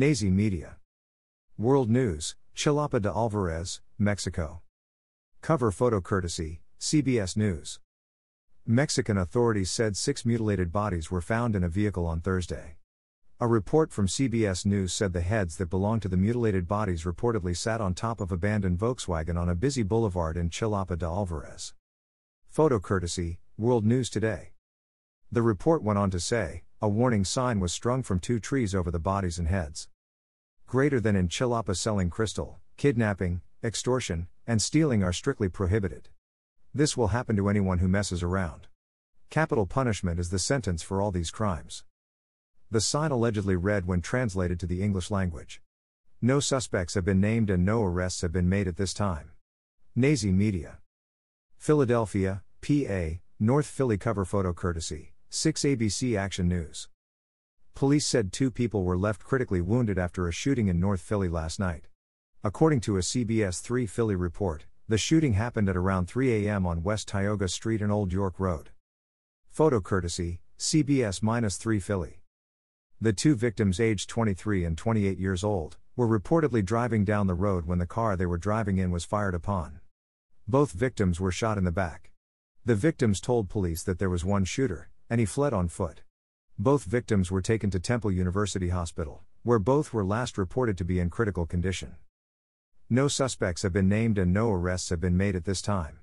Nazi Media. World News, Chilapa de Alvarez, Mexico. Cover photo courtesy, CBS News. Mexican authorities said 6 mutilated bodies were found in a vehicle on Thursday. A report from CBS News said the heads that belonged to the mutilated bodies reportedly sat on top of abandoned Volkswagen on a busy boulevard in Chilapa de Alvarez. Photo courtesy, World News Today. The report went on to say, a warning sign was strung from 2 trees over the bodies and heads. Greater than in Chilapa selling crystal, kidnapping, extortion, and stealing are strictly prohibited. This will happen to anyone who messes around. Capital punishment is the sentence for all these crimes. The sign allegedly read when translated to the English language. No suspects have been named and no arrests have been made at this time. Nazi Media. Philadelphia, PA, North Philly cover photo courtesy, 6 ABC Action News. Police said 2 people were left critically wounded after a shooting in North Philly last night. According to a CBS 3 Philly report, the shooting happened at around 3 a.m. on West Tioga Street and Old York Road. Photo courtesy, CBS-3 Philly. The 2 victims, aged 23 and 28 years old, were reportedly driving down the road when the car they were driving in was fired upon. Both victims were shot in the back. The victims told police that there was 1 shooter, and he fled on foot. Both victims were taken to Temple University Hospital, where both were last reported to be in critical condition. No suspects have been named and no arrests have been made at this time.